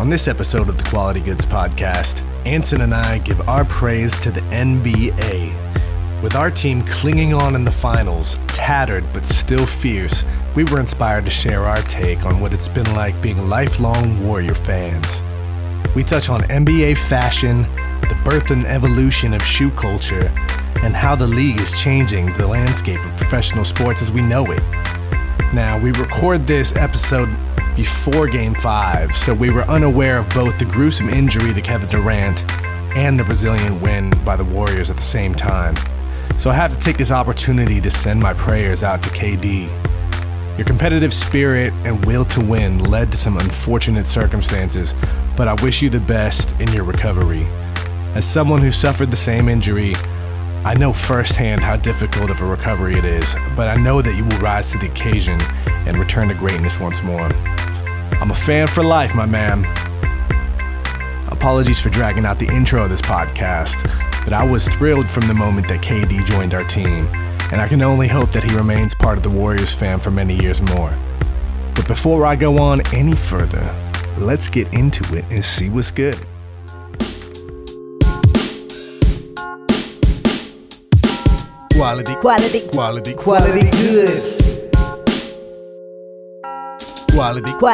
On this episode of the Quality Goods Podcast, Anson and I give our praise to the NBA. With our team clinging on in the finals, tattered but still fierce, we were inspired to share our take on what it's been like being lifelong Warrior fans. We touch on NBA fashion, the birth and evolution of shoe culture, and how the league is changing the landscape of professional sports as we know it. Now, we record this episode before Game 5, so we were unaware of both the gruesome injury to Kevin Durant and the Brazilian win by the Warriors at the same time. So I have to take this opportunity to send my prayers out to KD. Your competitive spirit and will to win led to some unfortunate circumstances, but I wish you the best in your recovery. As someone who suffered the same injury, I know firsthand how difficult of a recovery it is, but I know that you will rise to the occasion and return to greatness once more. I'm a fan for life, my man. Apologies for dragging out the intro of this podcast, but I was thrilled from the moment that KD joined our team, and I can only hope that he remains part of the Warriors fam for many years more. But before I go on any further, let's get into it and see what's good. Quality goods. What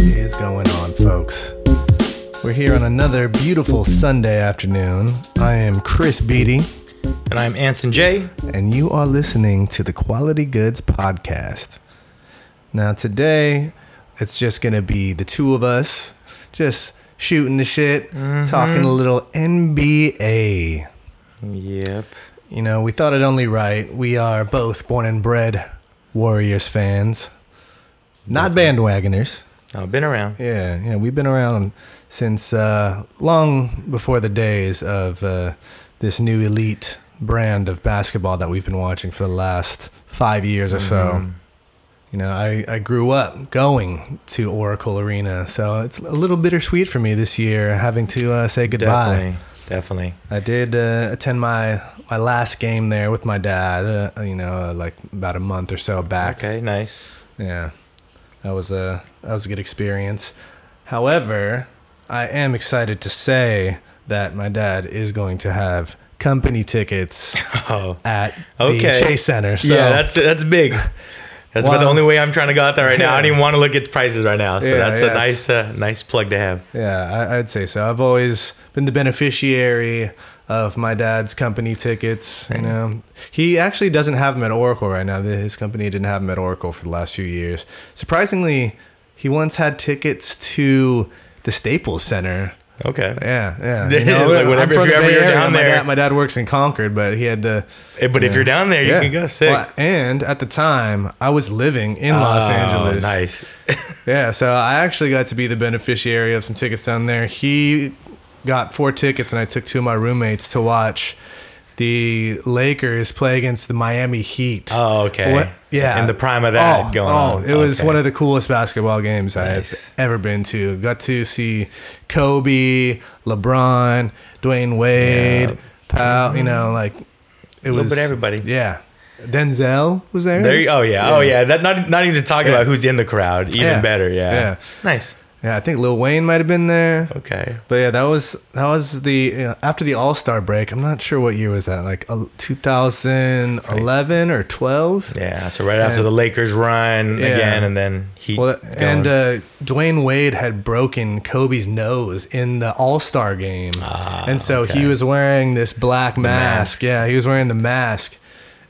is going on, folks? We're here on another beautiful Sunday afternoon. I am Chris Beatty. And I'm Anson Jay. And you are listening to the Quality Goods Podcast. Now today, it's just going to be the two of us, just shooting the shit, talking a little NBA. Yep. You know, we thought it only right. We are both born and bred Warriors fans, not bandwagoners. I've been around. Yeah, we've been around since long before the days of this new elite brand of basketball that we've been watching for the last 5 years or so. You know, I grew up going to Oracle Arena, so it's a little bittersweet for me this year having to say goodbye. Definitely. I did attend my last game there with my dad, like about a month or so back. Okay, nice. Yeah, that was a good experience. However, I am excited to say that my dad is going to have company tickets at the Chase Center. So yeah, that's big. That's about the only way I'm trying to go out there right now. I don't even want to look at prices right now. So that's a nice plug to have. Yeah, I'd say so. I've always been the beneficiary of my dad's company tickets. You know, he actually doesn't have them at Oracle right now. His company didn't have them at Oracle for the last few years. Surprisingly, he once had tickets to the Staples Center. Okay. Yeah. You know, like whenever if you're ever down there, my dad works in Concord, but he had the. But if you're down there, you can go sick. Well, and at the time, I was living in Los Angeles. Nice. Yeah, so I actually got to be the beneficiary of some tickets down there. He got 4 tickets, and I took 2 of my roommates to watch the Lakers play against the Miami Heat. Oh, okay. Yeah. In the prime of that going on. It was one of the coolest basketball games I've ever been to. Got to see Kobe, LeBron, Dwayne Wade, Powell, it was a little bit everybody. Yeah. Denzel was there. Oh yeah. That not even to talk about who's in the crowd. Even better. Yeah. Nice. Yeah, I think Lil Wayne might have been there. Okay, but yeah, that was the after the All-Star break. I'm not sure what year was that, like 2011 or 12. Yeah, so after the Lakers run again, and then Heat. Well, and Dwayne Wade had broken Kobe's nose in the All-Star game, and so he was wearing this black mask. Yeah, he was wearing the mask,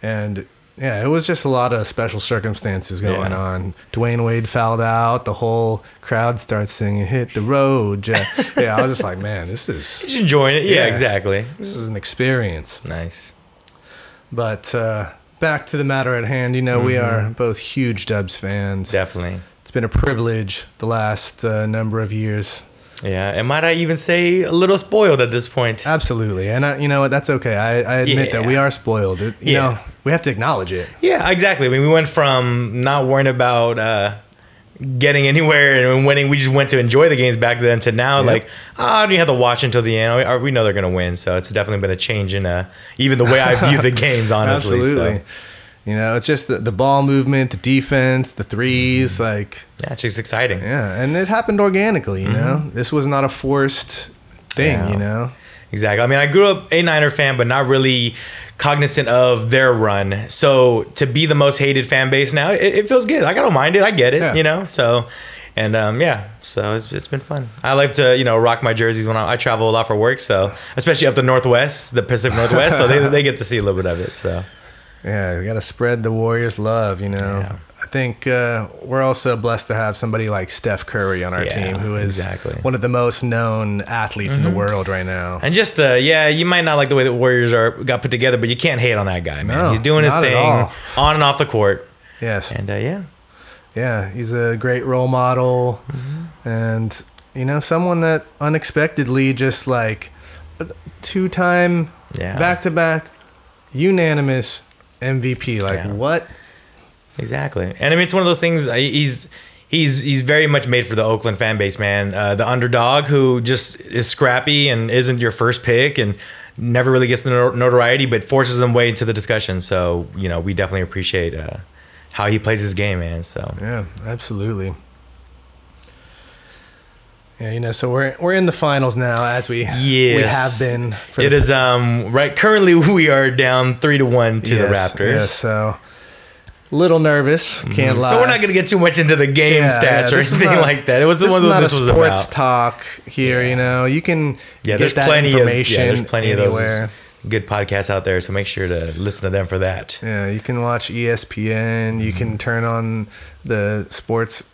and. Yeah, it was just a lot of special circumstances going on. Dwayne Wade fouled out. The whole crowd starts singing, "Hit the road." Yeah, I was just like, man, this is... Just enjoying it. Yeah, exactly. This is an experience. Nice. But back to the matter at hand. You know, we are both huge Dubs fans. Definitely. It's been a privilege the last number of years. Yeah, and might I even say a little spoiled at this point. Absolutely. And I, you know what, that's okay. I admit that we are spoiled. You know, we have to acknowledge it. Yeah, exactly. I mean, we went from not worrying about getting anywhere and winning. We just went to enjoy the games back then to now. Yep. Like, oh, you have to watch until the end. We know they're going to win. So it's definitely been a change in even the way I view the games, honestly. Absolutely. So. You know, it's just the ball movement, the defense, the threes, like... Yeah, it's just exciting. Yeah, and it happened organically, you know? This was not a forced thing, you know? Exactly. I mean, I grew up a Niner fan, but not really cognizant of their run. So, to be the most hated fan base now, it feels good. Like, I don't mind it. I get it, you know? So... And so it's been fun. I like to, you know, rock my jerseys when I travel a lot for work. So, especially up the Northwest, the Pacific Northwest. So, they get to see a little bit of it, so... Yeah, we got to spread the Warriors love, you know. Yeah. I think we're also blessed to have somebody like Steph Curry on our team, who is one of the most known athletes in the world right now. And just, you might not like the way the Warriors got put together, but you can't hate on that guy, man. No, he's doing his thing on and off the court. Yes. And, Yeah, he's a great role model. Mm-hmm. And, you know, someone that unexpectedly just, like, two-time, back-to-back, unanimous MVP, like what? Exactly. And I mean, it's one of those things. He's very much made for the Oakland fan base, man. The underdog who just is scrappy and isn't your first pick and never really gets the notoriety, but forces them way into the discussion. So, you know, we definitely appreciate how he plays his game, man. So yeah, absolutely. Yeah, you know, so we're in the finals now, as we have been. It is right. Currently, we are down 3-1 to the Raptors. Yeah, so a little nervous. Can't lie. So we're not going to get too much into the game stats or anything like that. It was the one that this was about. Sports talk here, you know. You can get that information anywhere. Of those good podcasts out there, so make sure to listen to them for that. Yeah, you can watch ESPN, you can turn on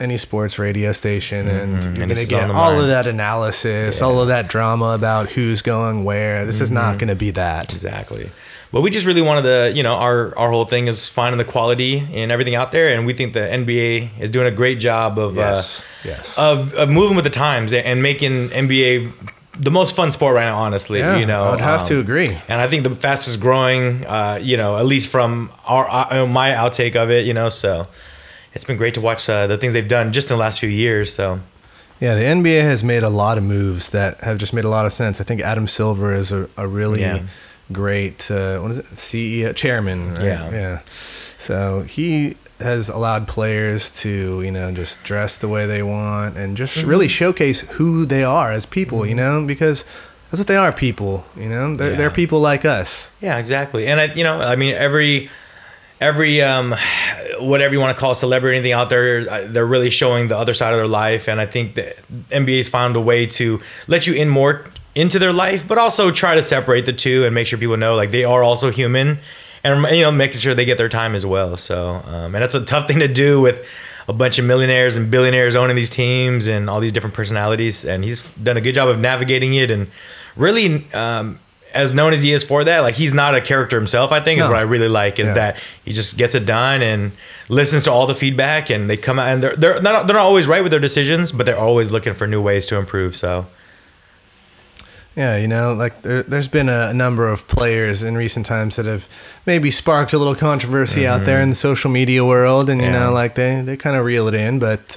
any sports radio station, and you're going to get all of that analysis, all of that drama about who's going where. This is not going to be that. Exactly. But we just really wanted to, you know, our whole thing is finding the quality and everything out there, and we think the NBA is doing a great job of of moving with the times and making NBA the most fun sport right now, honestly. Yeah, you know, I'd have to agree. And I think the fastest growing, you know, at least from my outtake of it, you know. So it's been great to watch the things they've done just in the last few years. So yeah, the NBA has made a lot of moves that have just made a lot of sense. I think Adam Silver is a really great CEO chairman. Right? Yeah. So he has allowed players to, you know, just dress the way they want and just really showcase who they are as people, you know, because that's what they are, people, you know, they're people like us. Yeah, exactly. And I mean, every whatever you want to call celebrity, anything out there, they're really showing the other side of their life. And I think that NBA's found a way to let you in more into their life, but also try to separate the two and make sure people know, like, they are also human. And, you know, making sure they get their time as well. So, and that's a tough thing to do with a bunch of millionaires and billionaires owning these teams and all these different personalities. And he's done a good job of navigating it. And really, as known as he is for that, like, he's not a character himself, I think, is what I really like, is that he just gets it done and listens to all the feedback. And they come out and they're not always right with their decisions, but they're always looking for new ways to improve. So. Yeah, you know, like there's been a number of players in recent times that have maybe sparked a little controversy out there in the social media world, and you know, like they kind of reel it in, but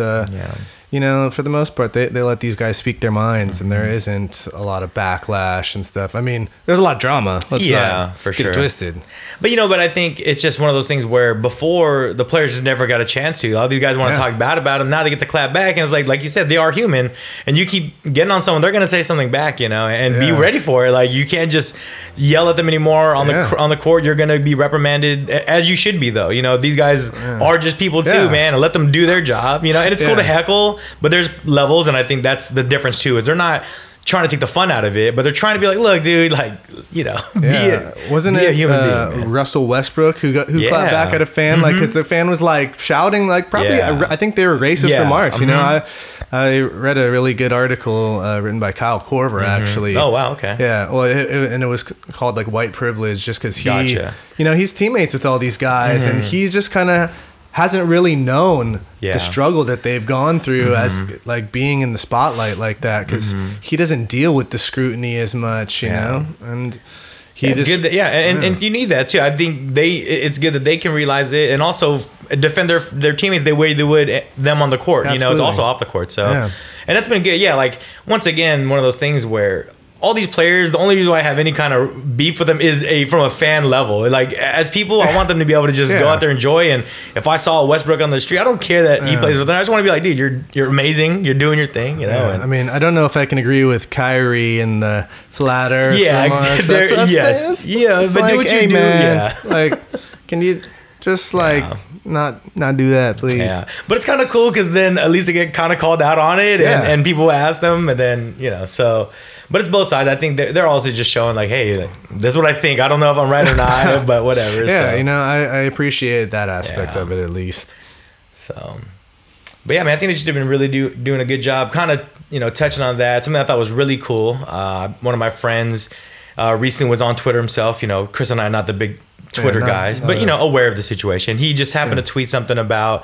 you know, for the most part, they let these guys speak their minds, and there isn't a lot of backlash and stuff. I mean, there's a lot of drama. Let's not for get it twisted. But you know, but I think it's just one of those things where before the players just never got a chance to. All these guys want to talk bad about them. Now they get to clap back, and it's like you said, they are human, and you keep getting on someone, they're gonna say something back, you know, and be ready for it. Like, you can't just yell at them anymore on the court. You're gonna be reprimanded, as you should be, though. You know, these guys are just people too, man, and let them do their job. You know, and it's cool to heckle. But there's levels, and I think that's the difference too, is they're not trying to take the fun out of it, but they're trying to be like, look, dude, like, you know, wasn't it a human being, man. Russell Westbrook who clapped back at a fan, like, because the fan was like shouting, like, probably I think they were racist remarks. You know, I read a really good article written by Kyle Korver actually. Oh wow, okay. Yeah, well, it was called like White Privilege, just because he, you know, he's teammates with all these guys, and he's just kind of hasn't really known the struggle that they've gone through as, like, being in the spotlight like that, because he doesn't deal with the scrutiny as much, you know? And he it's good that, and you need that too. I think it's good that they can realize it, and also defend their teammates the way they would them on the court. Absolutely. You know, it's also off the court. So, yeah. And that's been good. Yeah, like once again, one of those things where all these players, the only reason why I have any kind of beef with them is from a fan level. Like, as people, I want them to be able to just go out there and enjoy. And if I saw Westbrook on the street, I don't care that he plays with them. I just want to be like, dude, you're amazing. You're doing your thing, you know? Yeah. And, I mean, I don't know if I can agree with Kyrie and the flat earth. Yeah, exactly. Yes. Yeah, it's but like, do what you do. Man, yeah. Like, can you just, like... Yeah. Not do that, please. Yeah. But it's kind of cool because then at least they get kind of called out on it, and people ask them, and then, you know, so... But it's both sides. I think they're also just showing, like, hey, like, this is what I think. I don't know if I'm right or not, but whatever. Yeah, so. You know, I appreciate that aspect of it at least. So... But yeah, man, I think they just have been really doing a good job kind of, you know, touching on that. Something I thought was really cool. One of my friends recently was on Twitter himself. You know, Chris and I are not the big... Twitter guys, but you know, aware of the situation. He just happened to tweet something about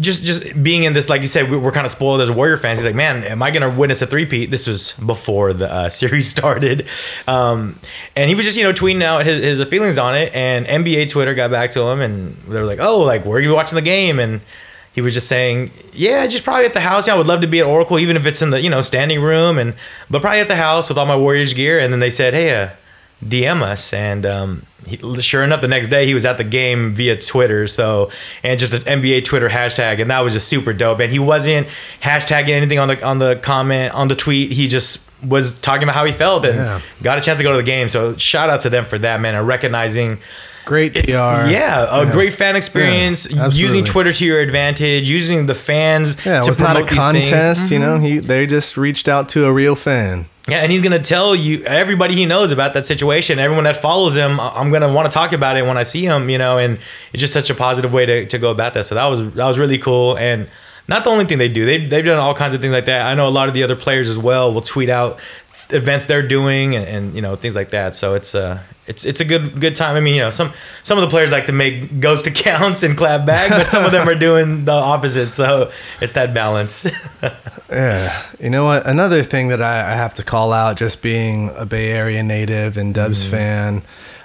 just being in this, like you said, we're kind of spoiled as Warrior fans. He's like, man, am I gonna witness a three-peat? This was before the series started, and he was just, you know, tweeting out his feelings on it. And NBA Twitter got back to him, and they were like, oh, like, where are you watching the game? And he was just saying, yeah, just probably at the house. Yeah, I would love to be at Oracle, even if it's in the, you know, standing room, but probably at the house with all my Warriors gear. And then they said, hey, DM us, and sure enough, the next day he was at the game via Twitter. So, and just an NBA Twitter hashtag, and that was just super dope. And he wasn't hashtagging anything on the comment on the tweet. He just was talking about how he felt and got a chance to go to the game. So, shout out to them for that, man, and recognizing great PR. Yeah, great fan experience. Yeah, using Twitter to your advantage, using the fans. Yeah, it was not a contest. Mm-hmm. You know, they just reached out to a real fan. Yeah, and he's going to tell you, everybody he knows about that situation, everyone that follows him, I'm going to want to talk about it when I see him, you know, and it's just such a positive way to go about that. So that was really cool. And not the only thing they do. They've done all kinds of things like that. I know a lot of the other players as well will tweet out events they're doing and you know, things like that. So it's a good time. I mean, you know, some of the players like to make ghost accounts and clap back, but some of them are doing the opposite. So it's that balance. Yeah. You know what? Another thing that I have to call out, just being a Bay Area native and Dubs fan,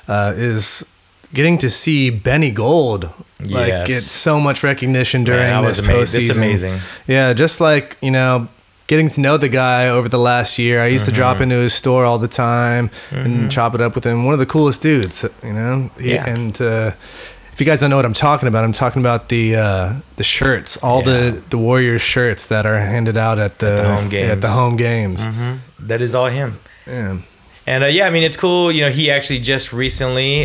is getting to see Benny Gold get so much recognition during this postseason. It's amazing. Yeah. Just like, you know, getting to know the guy over the last year. I used to drop into his store all the time and chop it up with him. One of the coolest dudes, you know? And if you guys don't know what I'm talking about the shirts, all the Warriors shirts that are handed out at the home games. Mm-hmm. That is all him. Yeah. And I mean, it's cool. You know, he actually just recently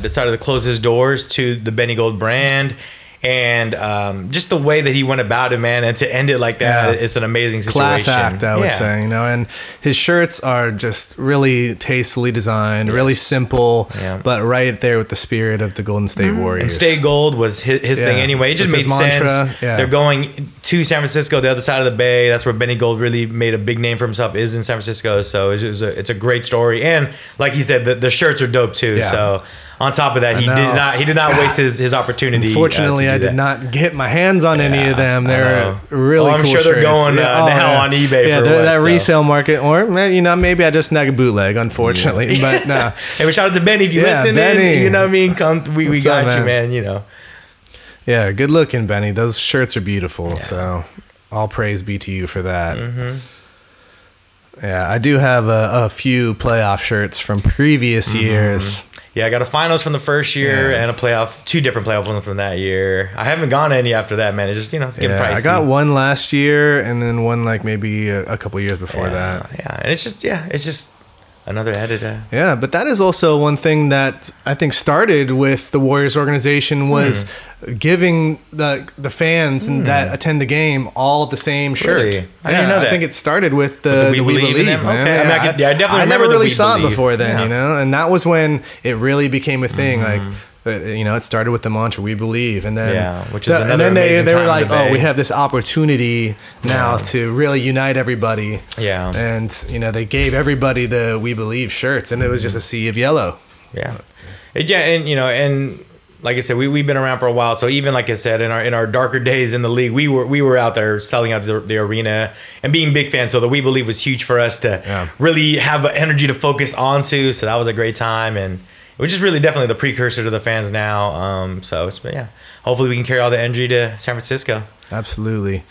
decided to close his doors to the Benny Gold brand. And just the way that he went about it, man, and to end it like that, it's an amazing situation. Class act, I would say, you know. And his shirts are just really tastefully designed, really simple, but right there with the spirit of the Golden State Warriors. And Stay Gold was his thing anyway. It just made sense. Yeah. They're going to San Francisco, the other side of the Bay. That's where Benny Gold really made a big name for himself, is in San Francisco. So it's a great story. And like he said, the shirts are dope too. Yeah. So. On top of that, he did not waste his opportunity. Unfortunately, I did not get my hands on any of them. They're really cool shirts. I'm sure they're going now on eBay. Yeah, that resale market, or you know, maybe I just snag a bootleg. Unfortunately, but no. Hey, we shout out to Benny if you listen. Benny. You know what I mean? Come, we got you, man. You know. Yeah, good looking, Benny. Those shirts are beautiful. Yeah. So, all praise be to you for that. Mm-hmm. Yeah, I do have a few playoff shirts from previous years. Yeah, I got a finals from the first year and a playoff, two different playoff ones from that year. I haven't gone to any after that, man. It's just, you know, it's getting pricey. I got one last year and then one like maybe a couple years before that. Yeah, and it's just another added. Yeah, but that is also one thing that I think started with the Warriors organization was giving the fans and that attend the game all the same shirt. Really? I didn't know that. I think it started with the We Believe, man. Okay. Yeah, I definitely remember. I never really saw it before then, you know, and that was when it really became a thing. Like, you know, it started with the mantra "We Believe," and then which is another amazing time. And then they were like, "Oh, we have this opportunity now to really unite everybody." Yeah, and you know, they gave everybody the "We Believe" shirts, and it was just a sea of yellow. Yeah, and you know, and. Like I said, we've been around for a while, so even like I said, in our darker days in the league, we were out there selling out the arena and being big fans. So the We Believe was huge for us to really have energy to focus onto. So that was a great time, and which is really definitely the precursor to the fans now. So it's been, yeah, hopefully we can carry all the energy to San Francisco. Absolutely.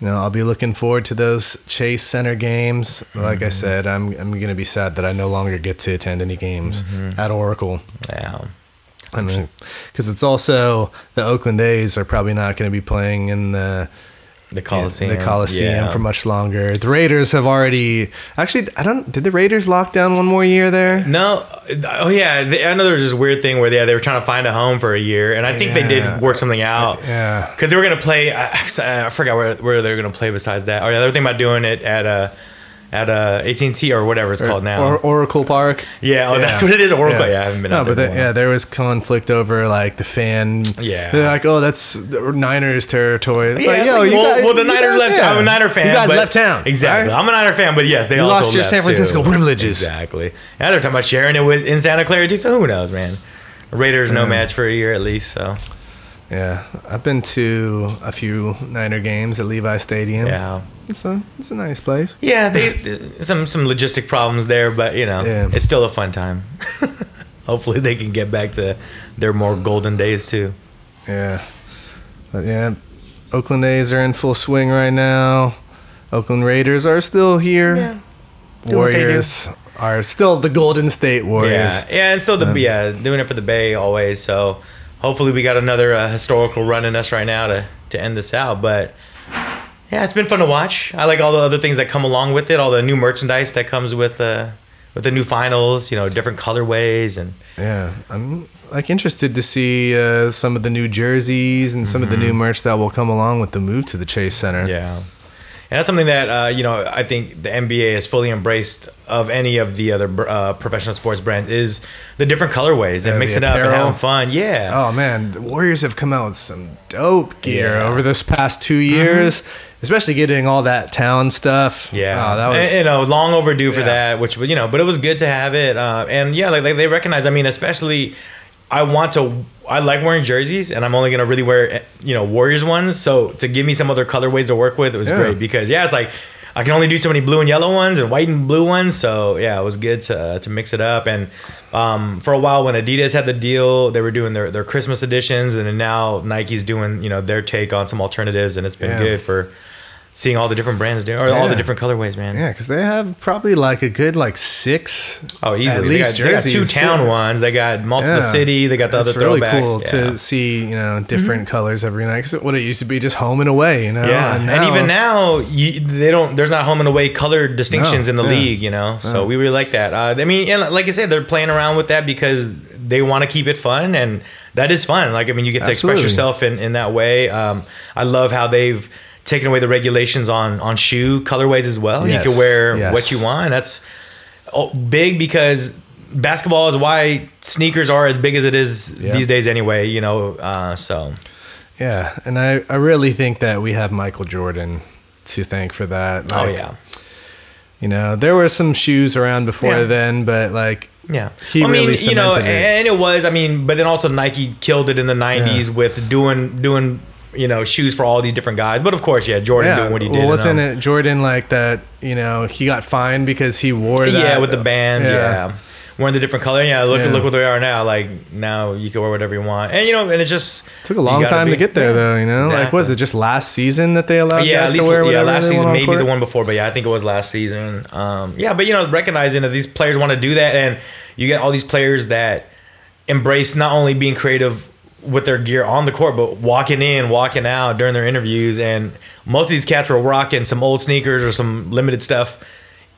You know, I'll be looking forward to those Chase Center games. Like I said, I'm going to be sad that I no longer get to attend any games at Oracle. Yeah. I mean, because it's also the Oakland A's are probably not going to be playing in the Coliseum, for much longer. The Raiders have already actually. Did the Raiders lock down one more year there? No. Oh yeah, I know there was this weird thing where they were trying to find a home for a year, and I think they did work something out. Yeah, because they were going to play. I forgot where they were going to play besides that. Oh yeah, they were thinking about doing it at AT&T or whatever it's called now. Or Oracle Park. Yeah, that's what it is, Oracle. Yeah, I haven't been out there. Yeah, there was conflict over, like, the fan. Yeah. They're like, oh, that's Niners territory. It's the Niners left town. I'm a Niner fan. You guys left town. Exactly. Right? I'm a Niner fan, but yes, they you also lost your left San Francisco privileges. Exactly. Now they're talking about sharing it with in Santa Clara, too, so who knows, man. Raiders no match for a year at least, so. Yeah, I've been to a few Niner games at Levi Stadium. Yeah, it's a nice place. Yeah, some logistic problems there, but you know, it's still a fun time. Hopefully, they can get back to their more golden days too. Yeah, but yeah, Oakland A's are in full swing right now. Oakland Raiders are still here. Yeah. Warriors are still the Golden State Warriors. Yeah, and still doing it for the Bay always. So. Hopefully we got another historical run in us right now to end this out. But, yeah, it's been fun to watch. I like all the other things that come along with it, all the new merchandise that comes with the new finals, you know, different colorways. And yeah, I'm, like, interested to see some of the new jerseys and some of the new merch that will come along with the move to the Chase Center. Yeah. And that's something that, you know, I think the NBA has fully embraced of any of the other professional sports brands is the different colorways and mixing it up and having fun. Yeah. Oh, man. The Warriors have come out with some dope gear over this past 2 years, especially getting all that town stuff. Yeah. Oh, that was, and, you know, long overdue for that, which, you know, but it was good to have it. And, yeah, like they recognize, I mean, especially I like wearing jerseys, and I'm only gonna really wear, you know, Warriors ones. So to give me some other colorways to work with, it was great because it's like I can only do so many blue and yellow ones and white and blue ones. So yeah, it was good to mix it up. And for a while, when Adidas had the deal, they were doing their Christmas editions, and then now Nike's doing, you know, their take on some alternatives, and it's been good for seeing all the different brands do, or all the different colorways, man. Yeah, because they have probably like a good like six. Oh, easily. At least jerseys. They got two town ones. They got multiple city. They got the other throwbacks. It's really cool to see, you know, different colors every night. Because what it used to be, just home and away, you know. Yeah, and even now, there's not home and away color distinctions in the league, you know. So we really like that. I mean, and like I said, they're playing around with that because they want to keep it fun, and that is fun. Like, I mean, you get to express yourself in that way. I love how they've taking away the regulations on shoe colorways as well. Yes. You can wear what you want. That's big because basketball is why sneakers are as big as it is these days anyway, you know, so. Yeah, and I really think that we have Michael Jordan to thank for that. Like, oh, yeah. You know, there were some shoes around before then, but like, he really cemented it. You know, and it was, I mean, but then also Nike killed it in the 90s with doing you know, shoes for all these different guys. But of course, Jordan doing what he did. Well, wasn't it Jordan like that, you know, he got fined because he wore that? Yeah, with the bands, wearing the different color. Yeah, look what they are now. Like, now you can wear whatever you want. And, you know, and it just took a long time to get there, though, you know? Exactly. Like, was it just last season that they allowed guys to wear whatever last season, maybe the one before, but I think it was last season. Yeah, but, you know, recognizing that these players want to do that, and you get all these players that embrace not only being creative with their gear on the court, but walking in, walking out during their interviews. And most of these cats were rocking some old sneakers or some limited stuff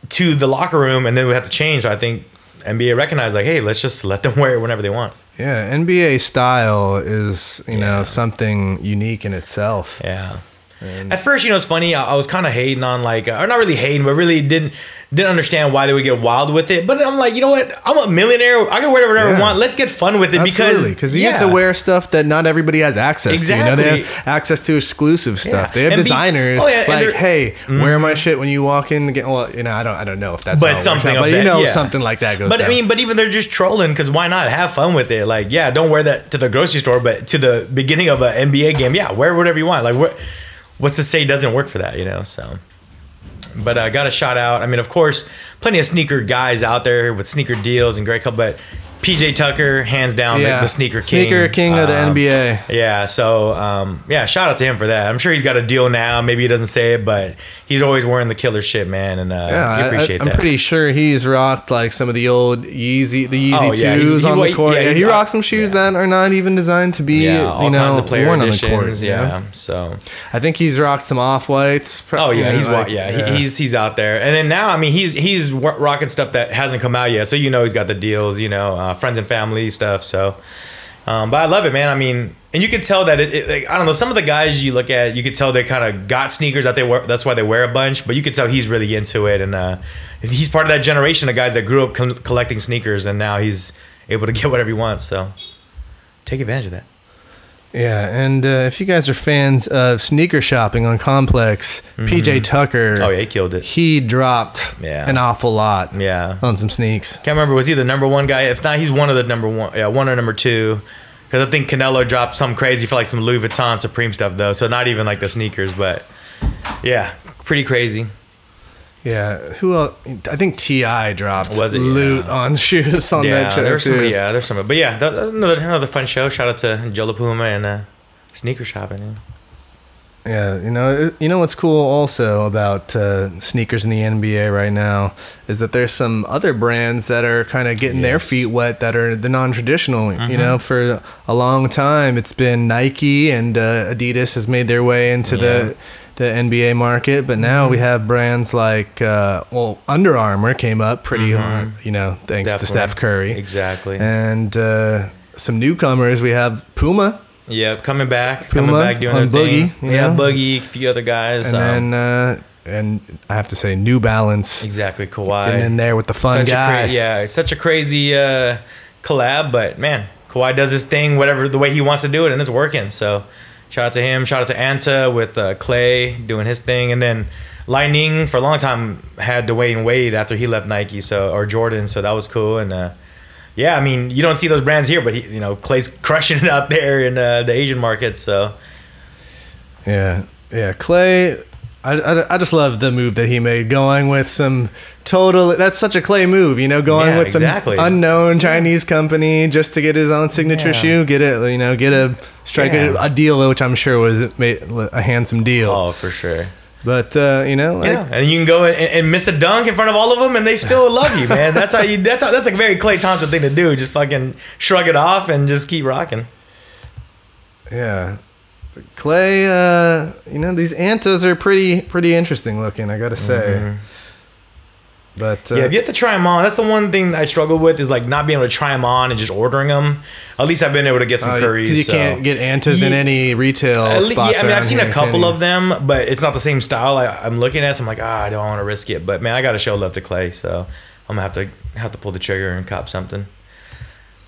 to the locker room, and then we have to change. So I think NBA recognized, like, hey, let's just let them wear it whenever they want. Yeah, NBA style is, you know, something unique in itself. Yeah. At first, you know, it's funny. I was kind of hating on, like, or not really hating, but really didn't understand why they would get wild with it. But I'm like, you know what? I'm a millionaire. I can wear whatever I want. Let's get fun with it. Absolutely. Because you get to wear stuff that not everybody has access to. You know, they have access to exclusive stuff. They have designers. Like, hey, wear my shit when you walk in. Well, you know, I don't know if that's but how it something works out, but you know, something like that goes. But down. I mean, but even they're just trolling because why not have fun with it? Like, yeah, don't wear that to the grocery store, but to the beginning of an NBA game, wear whatever you want. Like, what's to say doesn't work for that, you know? So, but I got a shout out. I mean, of course, plenty of sneaker guys out there with sneaker deals and great, but P.J. Tucker, hands down, the sneaker king of the NBA. Yeah, so shout out to him for that. I'm sure he's got a deal now. Maybe he doesn't say it, but he's always wearing the killer shit, man. And we appreciate that. I'm pretty sure he's rocked like some of the old Yeezy twos on the court. Yeah, he rocked some shoes that are not even designed to be worn on the court. Yeah, so I think he's rocked some Off Whites. He's out there. And then now, I mean, he's rocking stuff that hasn't come out yet. So he's got the deals. Friends and family stuff. So, but I love it, man. I mean, and you can tell that I don't know, some of the guys you look at, you could tell they kind of got sneakers that they wear. That's why they wear a bunch. But you could tell he's really into it, and he's part of that generation of guys that grew up collecting sneakers, and now he's able to get whatever he wants. So, take advantage of that. Yeah, and if you guys are fans of sneaker shopping on Complex, mm-hmm. P.J. Tucker... Oh, yeah, he killed it. He dropped an awful lot on some sneaks. Can't remember, was he the number one guy? If not, he's one of the number one... Yeah, one or number two. Because I think Canelo dropped something crazy for like some Louis Vuitton Supreme stuff, though. So not even like the sneakers, but yeah, pretty crazy. Yeah, who else? I think T.I. dropped loot on shoes on that show. There's somebody. But yeah, another fun show. Shout out to Jola Puma and sneaker shopping. Yeah, you know what's cool also about sneakers in the NBA right now is that there's some other brands that are kind of getting their feet wet that are the non-traditional. Mm-hmm. For a long time, it's been Nike and Adidas has made their way into the NBA market, but now we have brands like Under Armour came up pretty hard, thanks to Steph Curry. Exactly. And some newcomers, we have Puma. Yeah, coming back doing their Boogie, thing. Boogie, a few other guys. And then I have to say New Balance. Exactly, Kawhi. Getting in there with the fun guy. It's such a crazy collab, but man, Kawhi does his thing, whatever the way he wants to do it, and it's working, so... Shout out to him. Shout out to Anta with Clay doing his thing. And then Lightning for a long time had Dwayne Wade after he left Nike or Jordan. So that was cool. And you don't see those brands here, but Clay's crushing it out there in the Asian market. So yeah, Clay. I just love the move that he made, going with some total... That's such a Clay move, going with some unknown Chinese company just to get his own signature shoe, get a deal, which I'm sure was a handsome deal. Oh, for sure. But, and you can go and miss a dunk in front of all of them and they still love you, man. That's how that's a very Clay Thompson thing to do. Just fucking shrug it off and just keep rocking. Yeah. Clay, these Antas are pretty interesting looking, I gotta say. Mm-hmm. But if you have to try them on, that's the one thing I struggle with is like not being able to try them on and just ordering them. At least I've been able to get some Currys. Because you can't get Antas in any retail spots. Yeah, I've seen a couple of them, but it's not the same style I'm looking at. So I'm like, I don't want to risk it. But man, I gotta show love to Clay, so I'm gonna have to pull the trigger and cop something.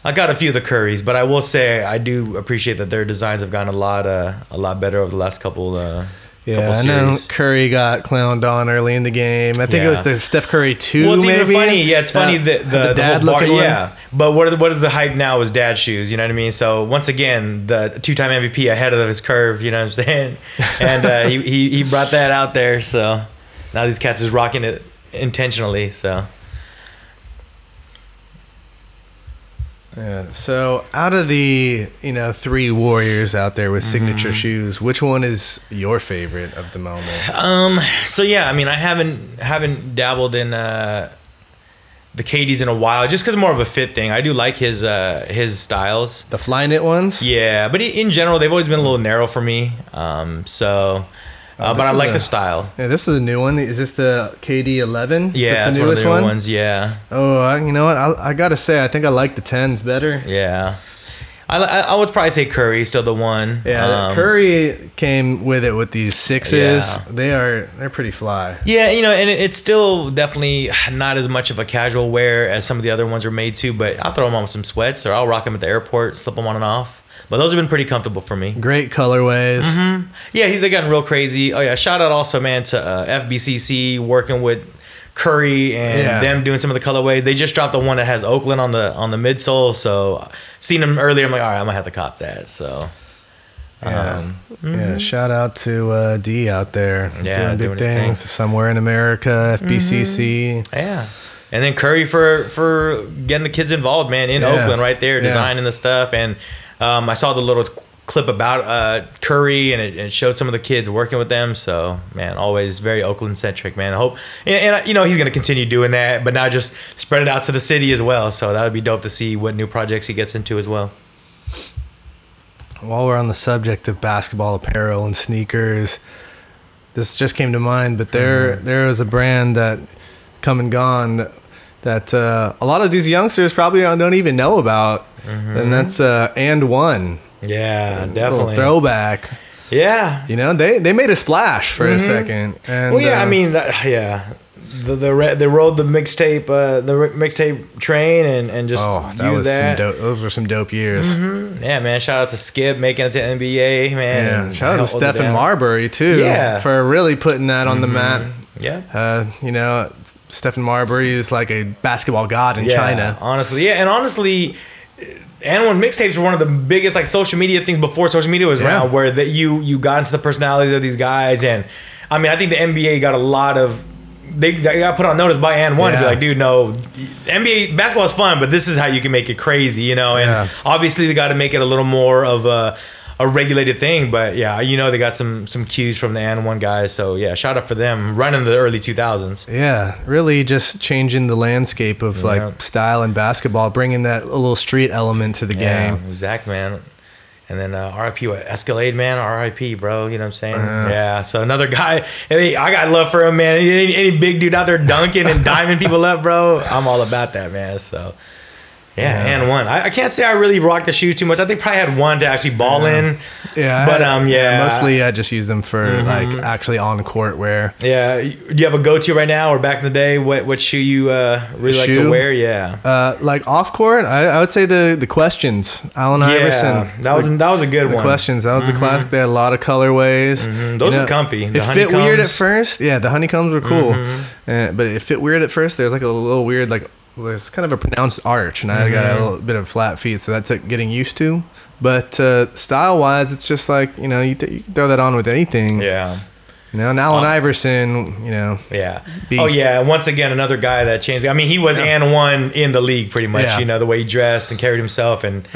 I got a few of the Currys, but I will say I do appreciate that their designs have gotten a lot better over the last couple. Couple series. I know Curry got clowned on early in the game. I think it was the Steph Curry 2. Well, it's maybe. Even funny. Yeah, it's funny that the dad looking one. Yeah, but what is the hype now is dad shoes. You know what I mean? So once again, the two-time MVP ahead of his curve. You know what I'm saying? And he brought that out there. So now these cats is rocking it intentionally. So. Yeah. So out of the, three warriors out there with signature shoes, which one is your favorite of the moment? I haven't dabbled in the KDs in a while, just because more of a fit thing. I do like his styles. The fly knit ones? Yeah. But in general, they've always been a little narrow for me. But I like the style. Yeah, this is a new one. Is this the KD 11? Yeah, is this the newest one? Ones, yeah. Oh, you know what? I gotta say, I think I like the 10s better. Yeah, I would probably say Curry still the one. Yeah, Curry came with these 6s. Yeah. They're pretty fly. Yeah, and it's still definitely not as much of a casual wear as some of the other ones are made to. But I'll throw them on with some sweats, or I'll rock them at the airport, slip them on and off. But those have been pretty comfortable for me. Great colorways. Mm-hmm. Yeah, they've gotten real crazy. Oh, yeah. Shout out also, man, to FBCC working with Curry and them doing some of the colorways. They just dropped the one that has Oakland on the midsole. So, seen them earlier. I'm like, all right, I'm going to have to cop that. So, shout out to D out there doing big things somewhere in America, FBCC. Mm-hmm. Yeah. And then Curry for getting the kids involved, man, in Oakland right there, designing the stuff. And I saw the little clip about Curry, and it showed some of the kids working with them. So, man, always very Oakland-centric, man. I hope, and you know, he's going to continue doing that, but now just spread it out to the city as well. So that would be dope to see what new projects he gets into as well. While we're on the subject of basketball apparel and sneakers, this just came to mind, but there is a brand that come and gone that a lot of these youngsters probably don't even know about, and that's And1. Yeah, definitely. A little throwback. Yeah. You know, they made a splash for a second. And, They rode the mixtape train and just used that. Those were some dope years. Yeah, man. Shout out to Skip making it to NBA, man. Yeah. Shout out to Stephen Marbury too, for really putting that on the map. Yeah. You know, Stephen Marbury is like a basketball god in China. Honestly, yeah, and honestly. And when mixtapes were one of the biggest like social media things before social media was around, where that you got into the personalities of these guys, and I mean I think the NBA got a lot of they got put on notice by And1 to be like, dude, no, NBA basketball is fun, but this is how you can make it crazy, you know. And obviously they got to make it a little more of a regulated thing, but yeah, you know, they got some cues from the And1 guys, so yeah, shout out for them running the early 2000s. Yeah, really just changing the landscape of like style and basketball, bringing that little street element to the game. Exactly, man. And then R.I.P. Escalade, man, R.I.P. bro, you know what I'm saying? Yeah, so another guy, I got love for him, man. Any big dude out there dunking and diming people up, bro, I'm all about that, man, so... Yeah, And1. I can't say I really rocked the shoes too much. I think probably had one to actually ball in. Yeah, but mostly I just use them for like actually on court wear. Yeah, do you have a go-to right now or back in the day? What shoe you really like to wear? Yeah, like off court, I would say the Questions, Allen Iverson. That was a good one. The Questions, that was a classic. They had a lot of colorways. Those were comfy. It fit weird at first. Yeah, the honeycombs were cool, but it fit weird at first. There's like a little weird like. There's kind of a pronounced arch, and I got a little bit of flat feet, so that took getting used to. But style-wise, it's just like, you know, you can throw that on with anything. Yeah. You know, and Allen Iverson, you know. Yeah. Beast. Oh, yeah. Once again, another guy that changed. I mean, he was And1 in the league pretty much, you know, the way he dressed and carried himself and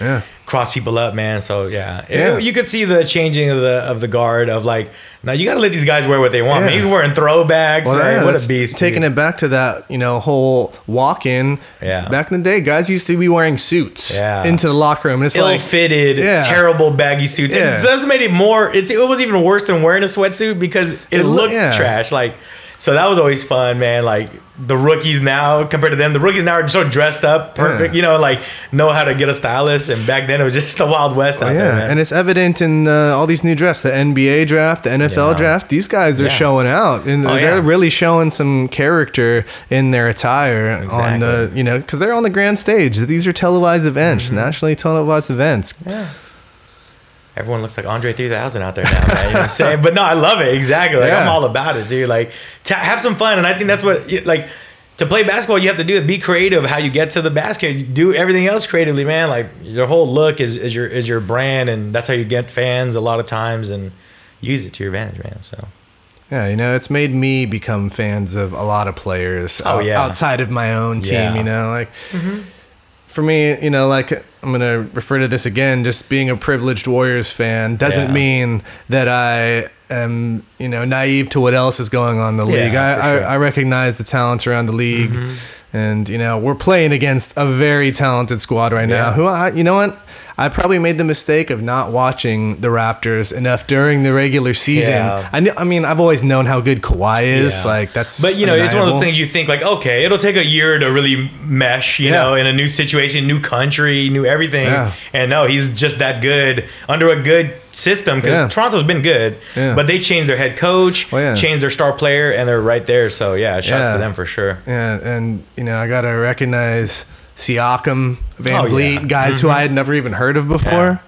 crossed people up, man. So, you could see the changing of the guard of, like, now you got to let these guys wear what they want. Yeah. Man, he's wearing throwbacks. Well, right? What a beast. Taking it back to that, you know, whole walk-in. Yeah. Back in the day, guys used to be wearing suits into the locker room. It's ill-fitted, terrible baggy suits. Yeah. And so that's made it more, it was even worse than wearing a sweatsuit because it looked trash. Like, so that was always fun, man. Like, the rookies now, compared to them, the rookies now are so dressed up, perfect, you know, like, know how to get a stylist. And back then, it was just the Wild West out there, man. And it's evident in all these new drafts, the NBA draft, the NFL draft. These guys are showing out, and they're really showing some character in their attire on the, you know, because they're on the grand stage. These are televised events, nationally televised events. Yeah. Everyone looks like Andre 3000 out there now, man. You know what I'm saying? But no, I love it. Exactly. Like, I'm all about it, dude. Like, have some fun. And I think that's what, like, to play basketball, you have to do it. Be creative how you get to the basket. You do everything else creatively, man. Like, your whole look is your brand, and that's how you get fans a lot of times, and use it to your advantage, man. So. Yeah, you know, it's made me become fans of a lot of players outside of my own team, you know? Like, for me, you know, like... I'm going to refer to this again. Just being a privileged Warriors fan doesn't mean that I am, you know, naive to what else is going on in the league. I recognize the talent around the league. And, you know, we're playing against a very talented squad right now. Who, you know what? I probably made the mistake of not watching the Raptors enough during the regular season. Yeah. I've always known how good Kawhi is. Yeah. Like, that's But, you know, undeniable. It's one of the things you think, like, okay, it'll take a year to really mesh, you know, in a new situation, new country, new everything. Yeah. And, no, he's just that good under a good system because Toronto's been good. Yeah. But they changed their head coach, changed their star player, and they're right there. So, yeah, shouts to them for sure. Yeah, and, you know, I got to recognize... Siakam, VanVleet, guys who I had never even heard of before,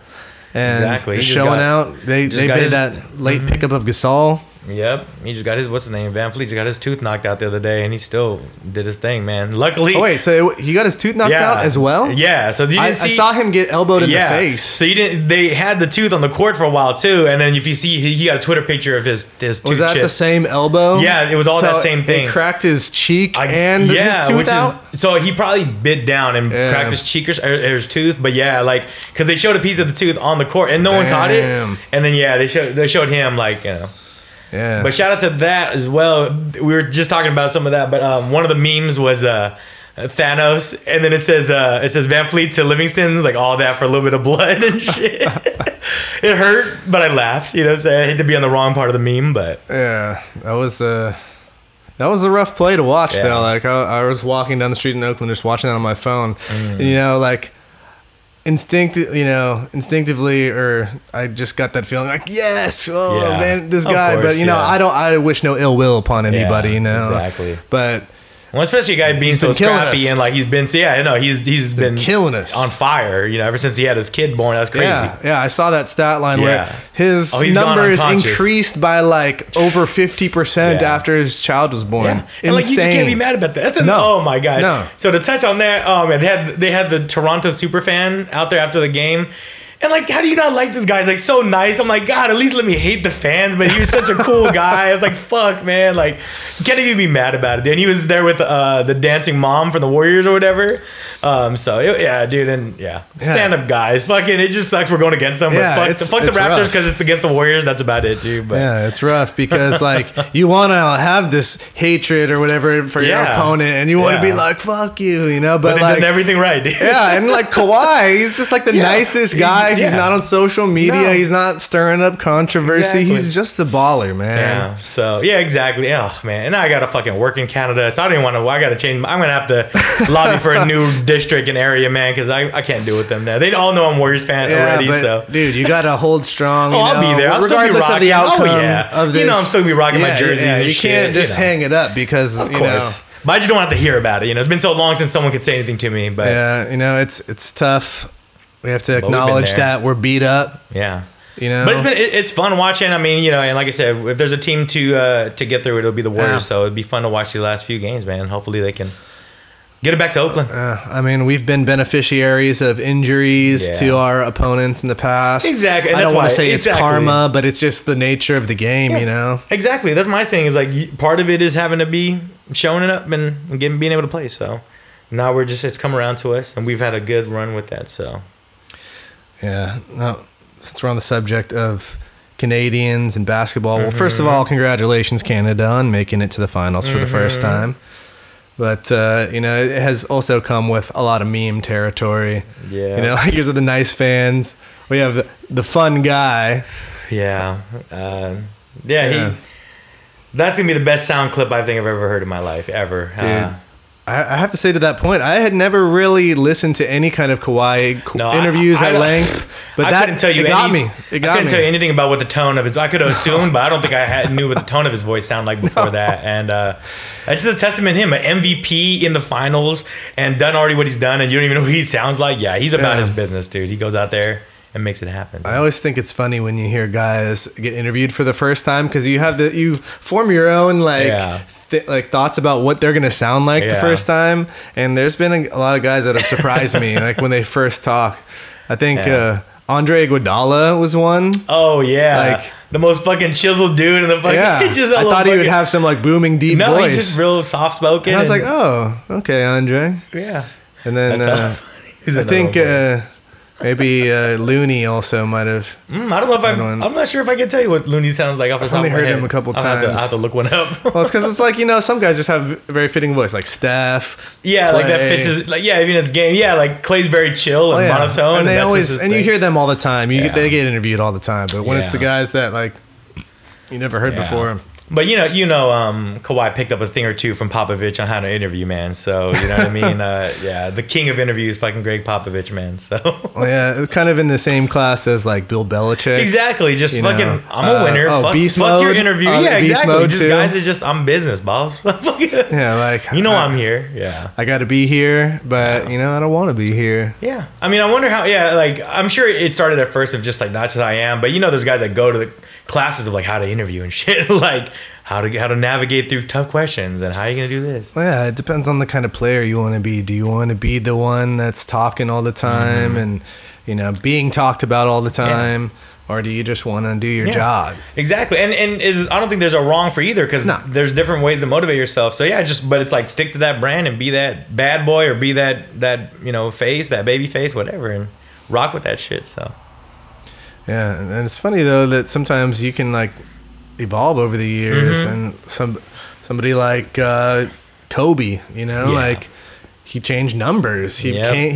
and showing out. They made that late pickup of Gasol. Yep. He just got his, what's his name? VanVleet just got his tooth knocked out the other day, and he still did his thing, man. Luckily. Oh, wait, so he got his tooth knocked out as well? Yeah. So you didn't I saw him get elbowed in the face. So you didn't, they had the tooth on the court for a while, too. And then if you see, he got a Twitter picture of his tooth. Was that chip. The same elbow? Yeah, it was all so that same thing. He cracked his cheek and his tooth out? So he probably bit down and cracked his cheek or his tooth. But yeah, like, because they showed a piece of the tooth on the court, and no one caught it. And then, yeah, they showed him, like, you know. Yeah. But shout out to that as well. We were just talking about some of that, but one of the memes was Thanos, and then it says VanVleet to Livingston, like all that for a little bit of blood and shit. It hurt, but I laughed. You know what I'm saying? I hate to be on the wrong part of the meme, but yeah, that was a rough play to watch. Yeah. Though, like I was walking down the street in Oakland, just watching that on my phone, and, you know, like. Instinctively, or I just got that feeling like, yes, oh man, this guy. Course, but you know, I wish no ill will upon anybody. You know, exactly. But well, especially a guy being so scrappy and like he's been. So yeah, I know he's been killing us on fire. You know, ever since he had his kid born, that's crazy. Yeah. I saw that stat line where his number is increased by like over 50% after his child was born. Yeah. And like you just can't be mad about that. Oh my god. No. So to touch on that, oh man, they had the Toronto superfan out there after the game. And like, how do you not like this guy? He's like so nice. I'm like, God, at least let me hate the fans. But he was such a cool guy. I was like, fuck, man. Like, can't even be mad about it. And he was there with the dancing mom from the Warriors or whatever. Stand up guys. Fucking, it just sucks we're going against them. Yeah, but fuck the Raptors because it's against the Warriors. That's about it, dude. But yeah, it's rough because like you want to have this hatred or whatever for your opponent, and you want to be like, fuck you, you know. But like, they've done everything right, dude. Yeah, and like Kawhi, he's just like the nicest guy. He's not on social media. No. He's not stirring up controversy. Exactly. He's just a baller, man. Yeah. So yeah, exactly. Oh man. And now I gotta fucking work in Canada. So I don't even want to. I gotta change. I'm gonna have to lobby for a new district and area, man, because I can't deal with them now. They all know I'm Warriors fan already. But, so dude, you gotta hold strong. I'll be there. I'll regardless still be of the outcome of this. You know, I'm still gonna be rocking my jersey. Yeah, you can't just hang it up because of course. But I just don't have to hear about it. You know, it's been so long since someone could say anything to me. But yeah, you know, it's tough. We have to acknowledge that we're beat up. Yeah, you know. But it's fun watching. I mean, you know, and like I said, if there's a team to get through, it'll be the Warriors. Yeah. So it'd be fun to watch the last few games, man. Hopefully they can get it back to Oakland. I mean, we've been beneficiaries of injuries to our opponents in the past. Exactly. And I don't want to say it's karma, but it's just the nature of the game, you know. Exactly. That's my thing. Is like part of it is having to be showing up and being able to play. So now it's come around to us, and we've had a good run with that. So. Yeah. Now, since we're on the subject of Canadians and basketball, well, first of all, congratulations, Canada, on making it to the finals for the first time. But, you know, it has also come with a lot of meme territory. Yeah. You know, like, here's the nice fans. We have the fun guy. Yeah. That's going to be the best sound clip I think I've ever heard in my life, ever. Dude. I have to say, to that point, I had never really listened to any kind of Kawhi interviews at length, but I couldn't tell you anything about what the tone of his. I could have assumed, but I don't think I knew what the tone of his voice sounded like before that. And it's just a testament to him, an MVP in the finals, and done already what he's done, and you don't even know who he sounds like. Yeah, he's about his business, dude. He goes out there and makes it happen. I always think it's funny when you hear guys get interviewed for the first time, because you form your own thoughts about what they're gonna sound like the first time. And there's been a lot of guys that have surprised me, like when they first talk. I think Andre Iguodala was one. Oh yeah, like the most fucking chiseled dude in the fucking. Yeah. Just I thought he would have some like booming deep voice. No, he's just real soft spoken. I was like, oh, okay, Andre. Yeah. And then I think. Maybe Looney also might have. I don't know if I'm not sure if I can tell you what Looney sounds like off the top of my head. I've only heard him a couple times. I have to look one up. Well, it's because it's like, you know, some guys just have a very fitting voice, like Steph. Yeah, Clay. Like that fits his. Like, yeah, even his game. Yeah, like Clay's very chill and monotone. And they always and you hear them all the time. They get interviewed all the time. But when it's the guys that like you never heard before. But Kawhi picked up a thing or two from Popovich on how to interview, man. So you know what I mean? Yeah, the king of interviews, fucking Greg Popovich, man. So well, yeah, it's kind of in the same class as like Bill Belichick. Exactly. Just fucking, I'm a winner. Fuck your interview. Yeah, exactly. Just too. Guys are just, I'm business, boss. Yeah, like I'm here. Yeah, I got to be here, but I don't want to be here. Yeah, I mean, I wonder how. Yeah, like I'm sure it started at first of just like not just I am, but there's guys that go to the classes of like how to interview and shit, like. How to navigate through tough questions and how are you going to do this? Well, yeah, it depends on the kind of player you want to be. Do you want to be the one that's talking all the time and, being talked about all the time? Yeah. Or do you just want to do your job? Exactly. And I don't think there's a wrong for either because there's different ways to motivate yourself. So, yeah, but it's like stick to that brand and be that bad boy or be that face, that baby face, whatever, and rock with that shit. So, yeah. And it's funny, though, that sometimes you can, like, evolve over the years and somebody like Kobe, like he changed numbers, he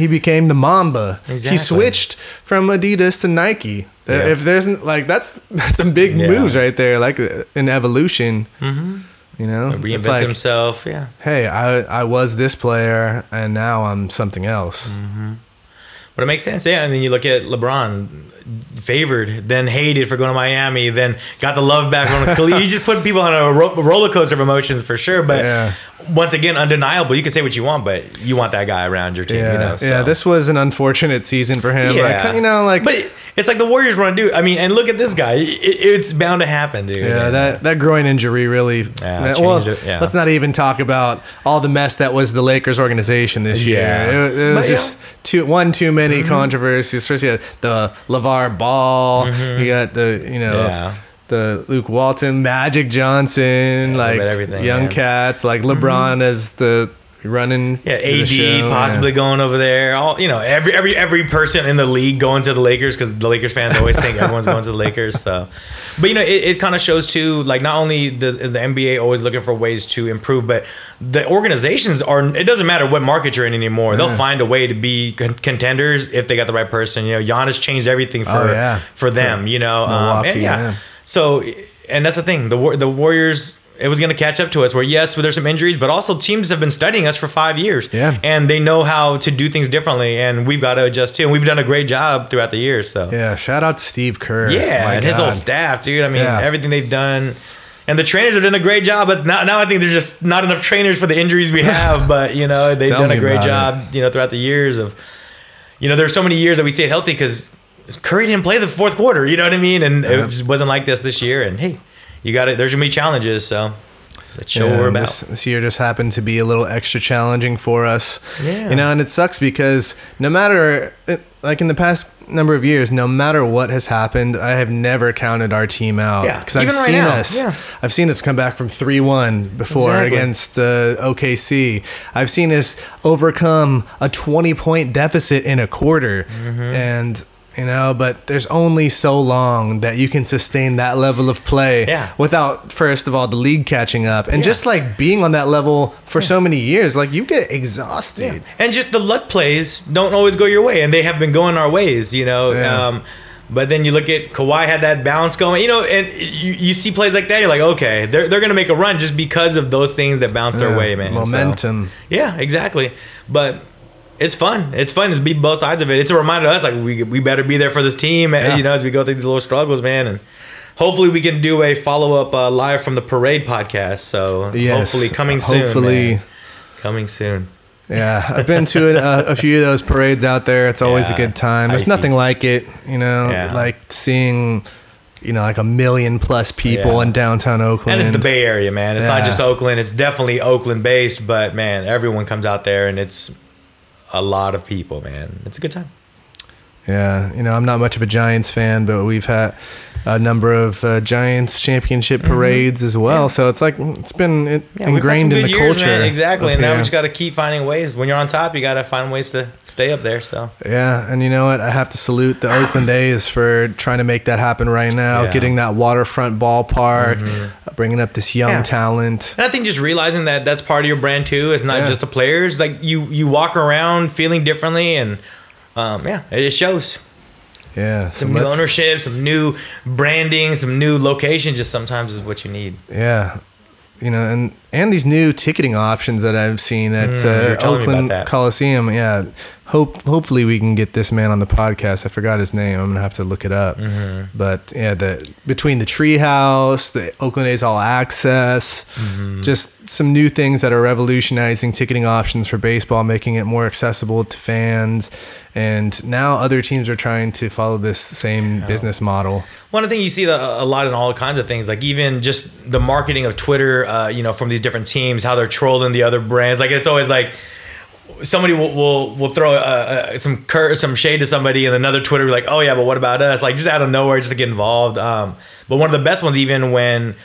became the Mamba. Exactly. He switched from Adidas to Nike. If there's like that's some big moves right there, like an evolution. Reinvent himself. Hey, I was this player and now I'm something else. But it makes sense, and then you look at LeBron, favored, then hated for going to Miami, then got the love back from Khalid. You just put people on a roller coaster of emotions for sure, but once again, undeniable. You can say what you want, but you want that guy around your team. This was an unfortunate season for him. But it's like the Warriors want to do. I mean, and look at this guy. It's bound to happen, dude. Yeah, that groin injury really. Let's not even talk about all the mess that was the Lakers organization this year. It was too many controversies. First, you had the LeVar Ball. You got the Luke Walton, Magic Johnson, cats, like LeBron as the running. Yeah, AD possibly going over there. All every person in the league going to the Lakers because the Lakers fans always think everyone's going to the Lakers. So, but it kind of shows too. Like not only is the NBA always looking for ways to improve, but the organizations are. It doesn't matter what market you're in anymore. Yeah. They'll find a way to be contenders if they got the right person. Giannis changed everything for them. Milwaukee, So, and that's the thing. The Warriors. It was going to catch up to us where, yes, there's some injuries, but also teams have been studying us for 5 years. Yeah. And they know how to do things differently, and we've got to adjust too. And we've done a great job throughout the years. So yeah, shout out to Steve Kerr. Yeah, his whole staff, dude. I mean, everything they've done. And the trainers have done a great job, but now I think there's just not enough trainers for the injuries we have. But, they've done a great job, throughout the years of, there's so many years that we stayed healthy because Curry didn't play the fourth quarter, you know what I mean? And it just wasn't like this year. And, hey. You got it. There's gonna be challenges, so that's sure what we're about. This year just happened to be a little extra challenging for us, And it sucks because no matter in the past number of years, no matter what has happened, I have never counted our team out. Yeah, because I've seen us come back from 3-1 before against OKC. I've seen us overcome a 20-point deficit in a quarter, and. But there's only so long that you can sustain that level of play without, first of all, the league catching up. And just like being on that level for so many years, like you get exhausted. Yeah. And just the luck plays don't always go your way. And they have been going our ways, but then you look at Kawhi had that balance going, and you see plays like that. You're like, okay, they're going to make a run just because of those things that bounce their way, man. Momentum. So, yeah, exactly. But... it's fun. It's fun to be both sides of it. It's a reminder to us, like, we better be there for this team, as we go through the little struggles, man. And hopefully we can do a follow-up live from the Parade podcast. So hopefully coming soon. Hopefully. Man. Coming soon. Yeah, I've been to a few of those parades out there. It's always a good time. There's nothing like it, like seeing... like 1 million+ people in downtown Oakland. And it's the Bay Area, man. It's not just Oakland. It's definitely Oakland-based, but, man, everyone comes out there, and it's... a lot of people, man. It's a good time. Yeah, I'm not much of a Giants fan, but we've had a number of Giants championship parades as well. Yeah. So it's like it's been ingrained in the culture. Man. Exactly, and now we just got to keep finding ways. When you're on top, you got to find ways to stay up there. So yeah, and you know what? I have to salute the Oakland A's for trying to make that happen right now. Yeah. Getting that waterfront ballpark, bringing up this young talent. And I think just realizing that that's part of your brand too. It's not just the players. Like you walk around feeling differently and. It shows. Yeah. Some new ownership, some new branding, some new location, just sometimes is what you need. Yeah. You know, and these new ticketing options that I've seen at Oakland Coliseum. Yeah. Hopefully we can get this man on the podcast. I forgot his name. I'm going to have to look it up. Mm-hmm. But yeah, between the Treehouse, the Oakland A's All Access, just some new things that are revolutionizing ticketing options for baseball, making it more accessible to fans. And now other teams are trying to follow this same business model. One thing you see a lot in all kinds of things, like even just the marketing of Twitter, you know, from these different teams, how they're trolling the other brands. Like it's always like, somebody will throw some shade to somebody, and another Twitter will be like, oh yeah, but what about us? Like just out of nowhere, just to get involved. But one of the best ones, even when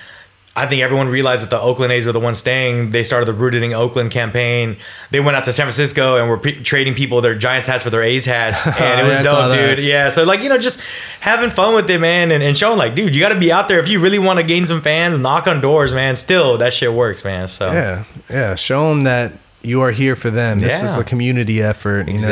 I think everyone realized that the Oakland A's were the ones staying, they started the Rooted in Oakland campaign. They went out to San Francisco and were trading people their Giants hats for their A's hats, and it was dope, dude. Yeah, so like, you know, just having fun with it, man, and showing like, dude, you got to be out there if you really want to gain some fans. Knock on doors, man. Still, that shit works, man. So yeah, show them that you are here for them. This is a community effort. You know?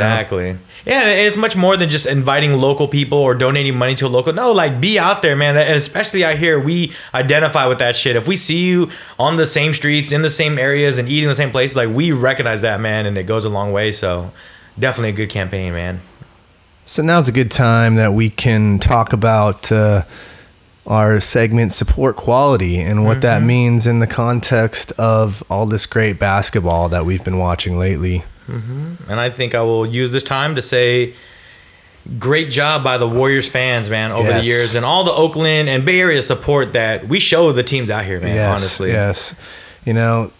Yeah, and it's much more than just inviting local people or donating money to a local. No, like be out there, man. And especially out here, we identify with that shit. If we see you on the same streets, in the same areas, and eating the same places, like we recognize that, man, and it goes a long way. So definitely a good campaign, man. So now's a good time that we can talk about our segment Support Quality and what that means in the context of all this great basketball that we've been watching lately. And I think I will use this time to say great job by the Warriors fans, man, over the years, and all the Oakland and Bay Area support that we show the teams out here, man, honestly. Yes, you know,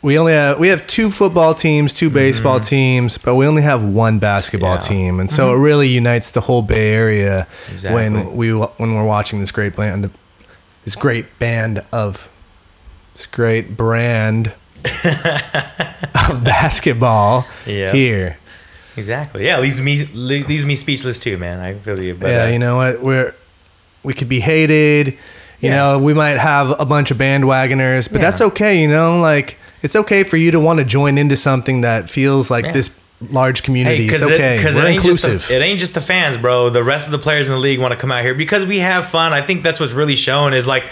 we have two football teams, two baseball teams, but we only have one basketball team, and so it really unites the whole Bay Area when we're watching this great band, this great brand of basketball here. Exactly. Yeah, leaves me speechless too, man. I feel you. But, you know what? We could be hated. You know, we might have a bunch of bandwagoners, but that's okay. You know, like it's okay for you to want to join into something that feels like this large community. It's okay. We're inclusive. It ain't just the fans, bro. The rest of the players in the league want to come out here because we have fun. I think that's what's really shown is like,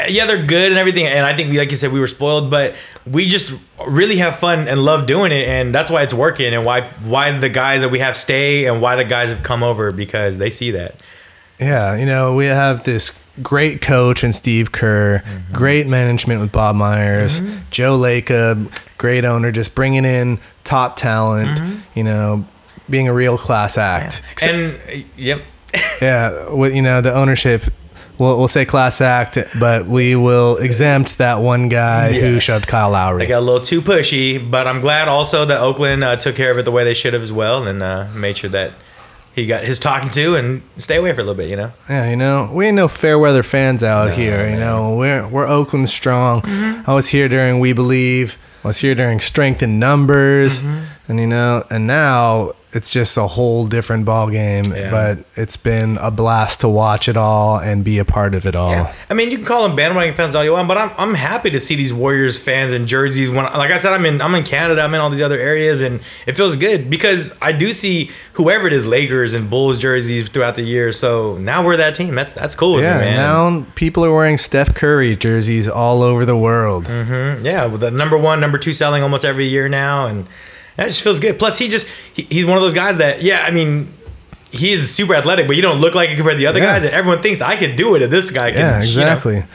they're good and everything. And I think, like you said, we were spoiled, but we just really have fun and love doing it. And that's why it's working and why the guys that we have stay and why the guys have come over because they see that. Yeah. You know, we have this great coach and Steve Kerr, great management with Bob Myers, Joe Lacob, great owner, just bringing in top talent, you know, being a real class act. Yeah. You know, the ownership, we'll say class act, but we will exempt that one guy who shoved Kyle Lowry. They got a little too pushy, but I'm glad also that Oakland took care of it the way they should have as well and made sure that he got his talking to and stay away for a little bit, you know? Yeah, you know, we ain't no fair weather fans out here, man. You know. We're Oakland strong. I was here during We Believe. I was here during Strength in Numbers. And, you know, and now it's just a whole different ball game. Yeah. But it's been a blast to watch it all and be a part of it all. Yeah. I mean, you can call them bandwagon fans all you want, but I'm happy to see these Warriors fans in jerseys. When, like I said, I'm in Canada. I'm in all these other areas, and it feels good because I do see whoever it is, Lakers and Bulls jerseys throughout the year. So now we're that team. That's cool with me, man. Now people are wearing Steph Curry jerseys all over the world. Yeah, with the number one, number two selling almost every year now, and that just feels good. Plus, he's one of those guys that, he is super athletic, but you don't look like it compared to the other guys, and everyone thinks I can do it, and this guy can. Yeah, exactly. You know?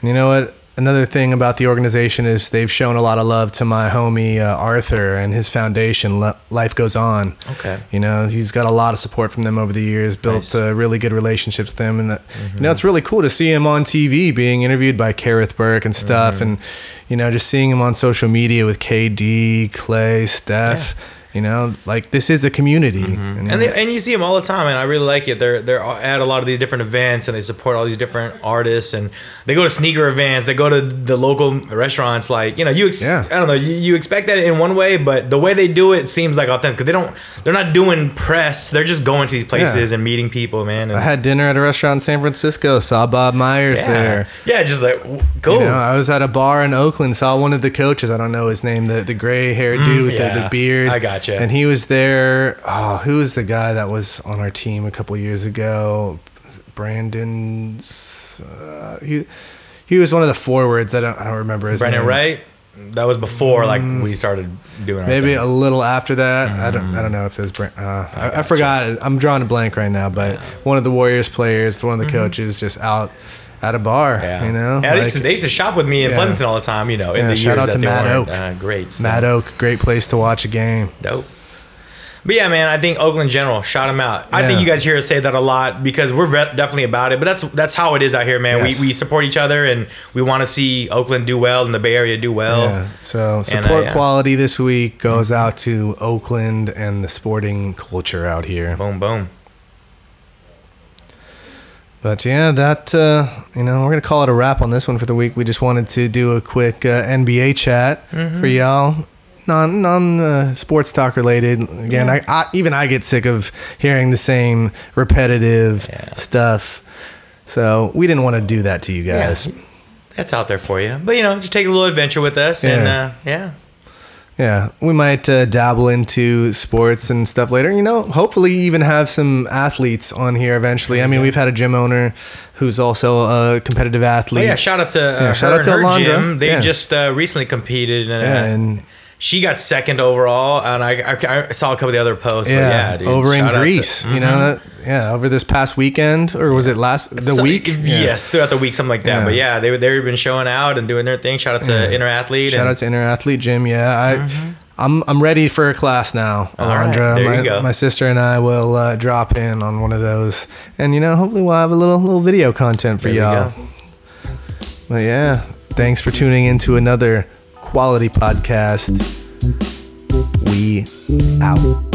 And you know what? Another thing about the organization is they've shown a lot of love to my homie Arthur and his foundation, Life Goes On. Okay. You know, he's got a lot of support from them over the years, built really good relationships with them. And, you know, it's really cool to see him on TV being interviewed by Kareth Burke and stuff. And, you know, just seeing him on social media with KD, Clay, Steph. Yeah. You know, like this is a community, and you see them all the time, and I really like it. They're at a lot of these different events, and they support all these different artists, and they go to sneaker events, they go to the local restaurants. Like I don't know, you expect that in one way, but the way they do it seems like authentic because they're not doing press, they're just going to these places and meeting people, man. And I had dinner at a restaurant in San Francisco, saw Bob Myers there. Yeah, just like cool. You know, I was at a bar in Oakland, saw one of the coaches. I don't know his name, the gray haired dude with the beard. I got you. Gotcha. And he was there. Oh, who was the guy that was on our team a couple years ago? Brandon's. He was one of the forwards. I don't remember his name. Brandon Wright. That was before like we started doing our maybe thing. A little after that. Mm. I don't know if it was I forgot. I'm drawing a blank right now, but one of the Warriors players, one of the coaches just out at a bar, you know? Yeah, they used to shop with me in Pleasanton all the time, you know, in the shout years out to that Matt they were great. So. Matt Oak, great place to watch a game. Dope. But yeah, man, I think Oakland General, shout him out. Yeah. I think you guys hear us say that a lot because we're definitely about it. But that's how it is out here, man. Yes. We support each other and we want to see Oakland do well and the Bay Area do well. Yeah. So support quality this week goes out to Oakland and the sporting culture out here. Boom, boom. But yeah, that, we're going to call it a wrap on this one for the week. We just wanted to do a quick NBA chat for y'all. Non sports talk related. Again, I get sick of hearing the same repetitive stuff. So we didn't want to do that to you guys. Yeah, that's out there for you. But, just take a little adventure with us. Yeah. And, Yeah, we might dabble into sports and stuff later. Hopefully even have some athletes on here eventually. I mean, we've had a gym owner who's also a competitive athlete. Oh, yeah, shout out to her Alondra. Gym. They just recently competed. And she got second overall, and I saw a couple of the other posts. Yeah, dude, over in Greece, over this past weekend, or was it the week? Yes, throughout the week, something like that. Yeah. But yeah, they've been showing out and doing their thing. Shout out to InterAthlete. Shout out to InterAthlete Gym. Yeah, I'm ready for a class now, Alondra. Right, my sister and I will drop in on one of those, and hopefully we'll have a little video content for y'all. But yeah, thanks for tuning in to another Quality Podcast. We out.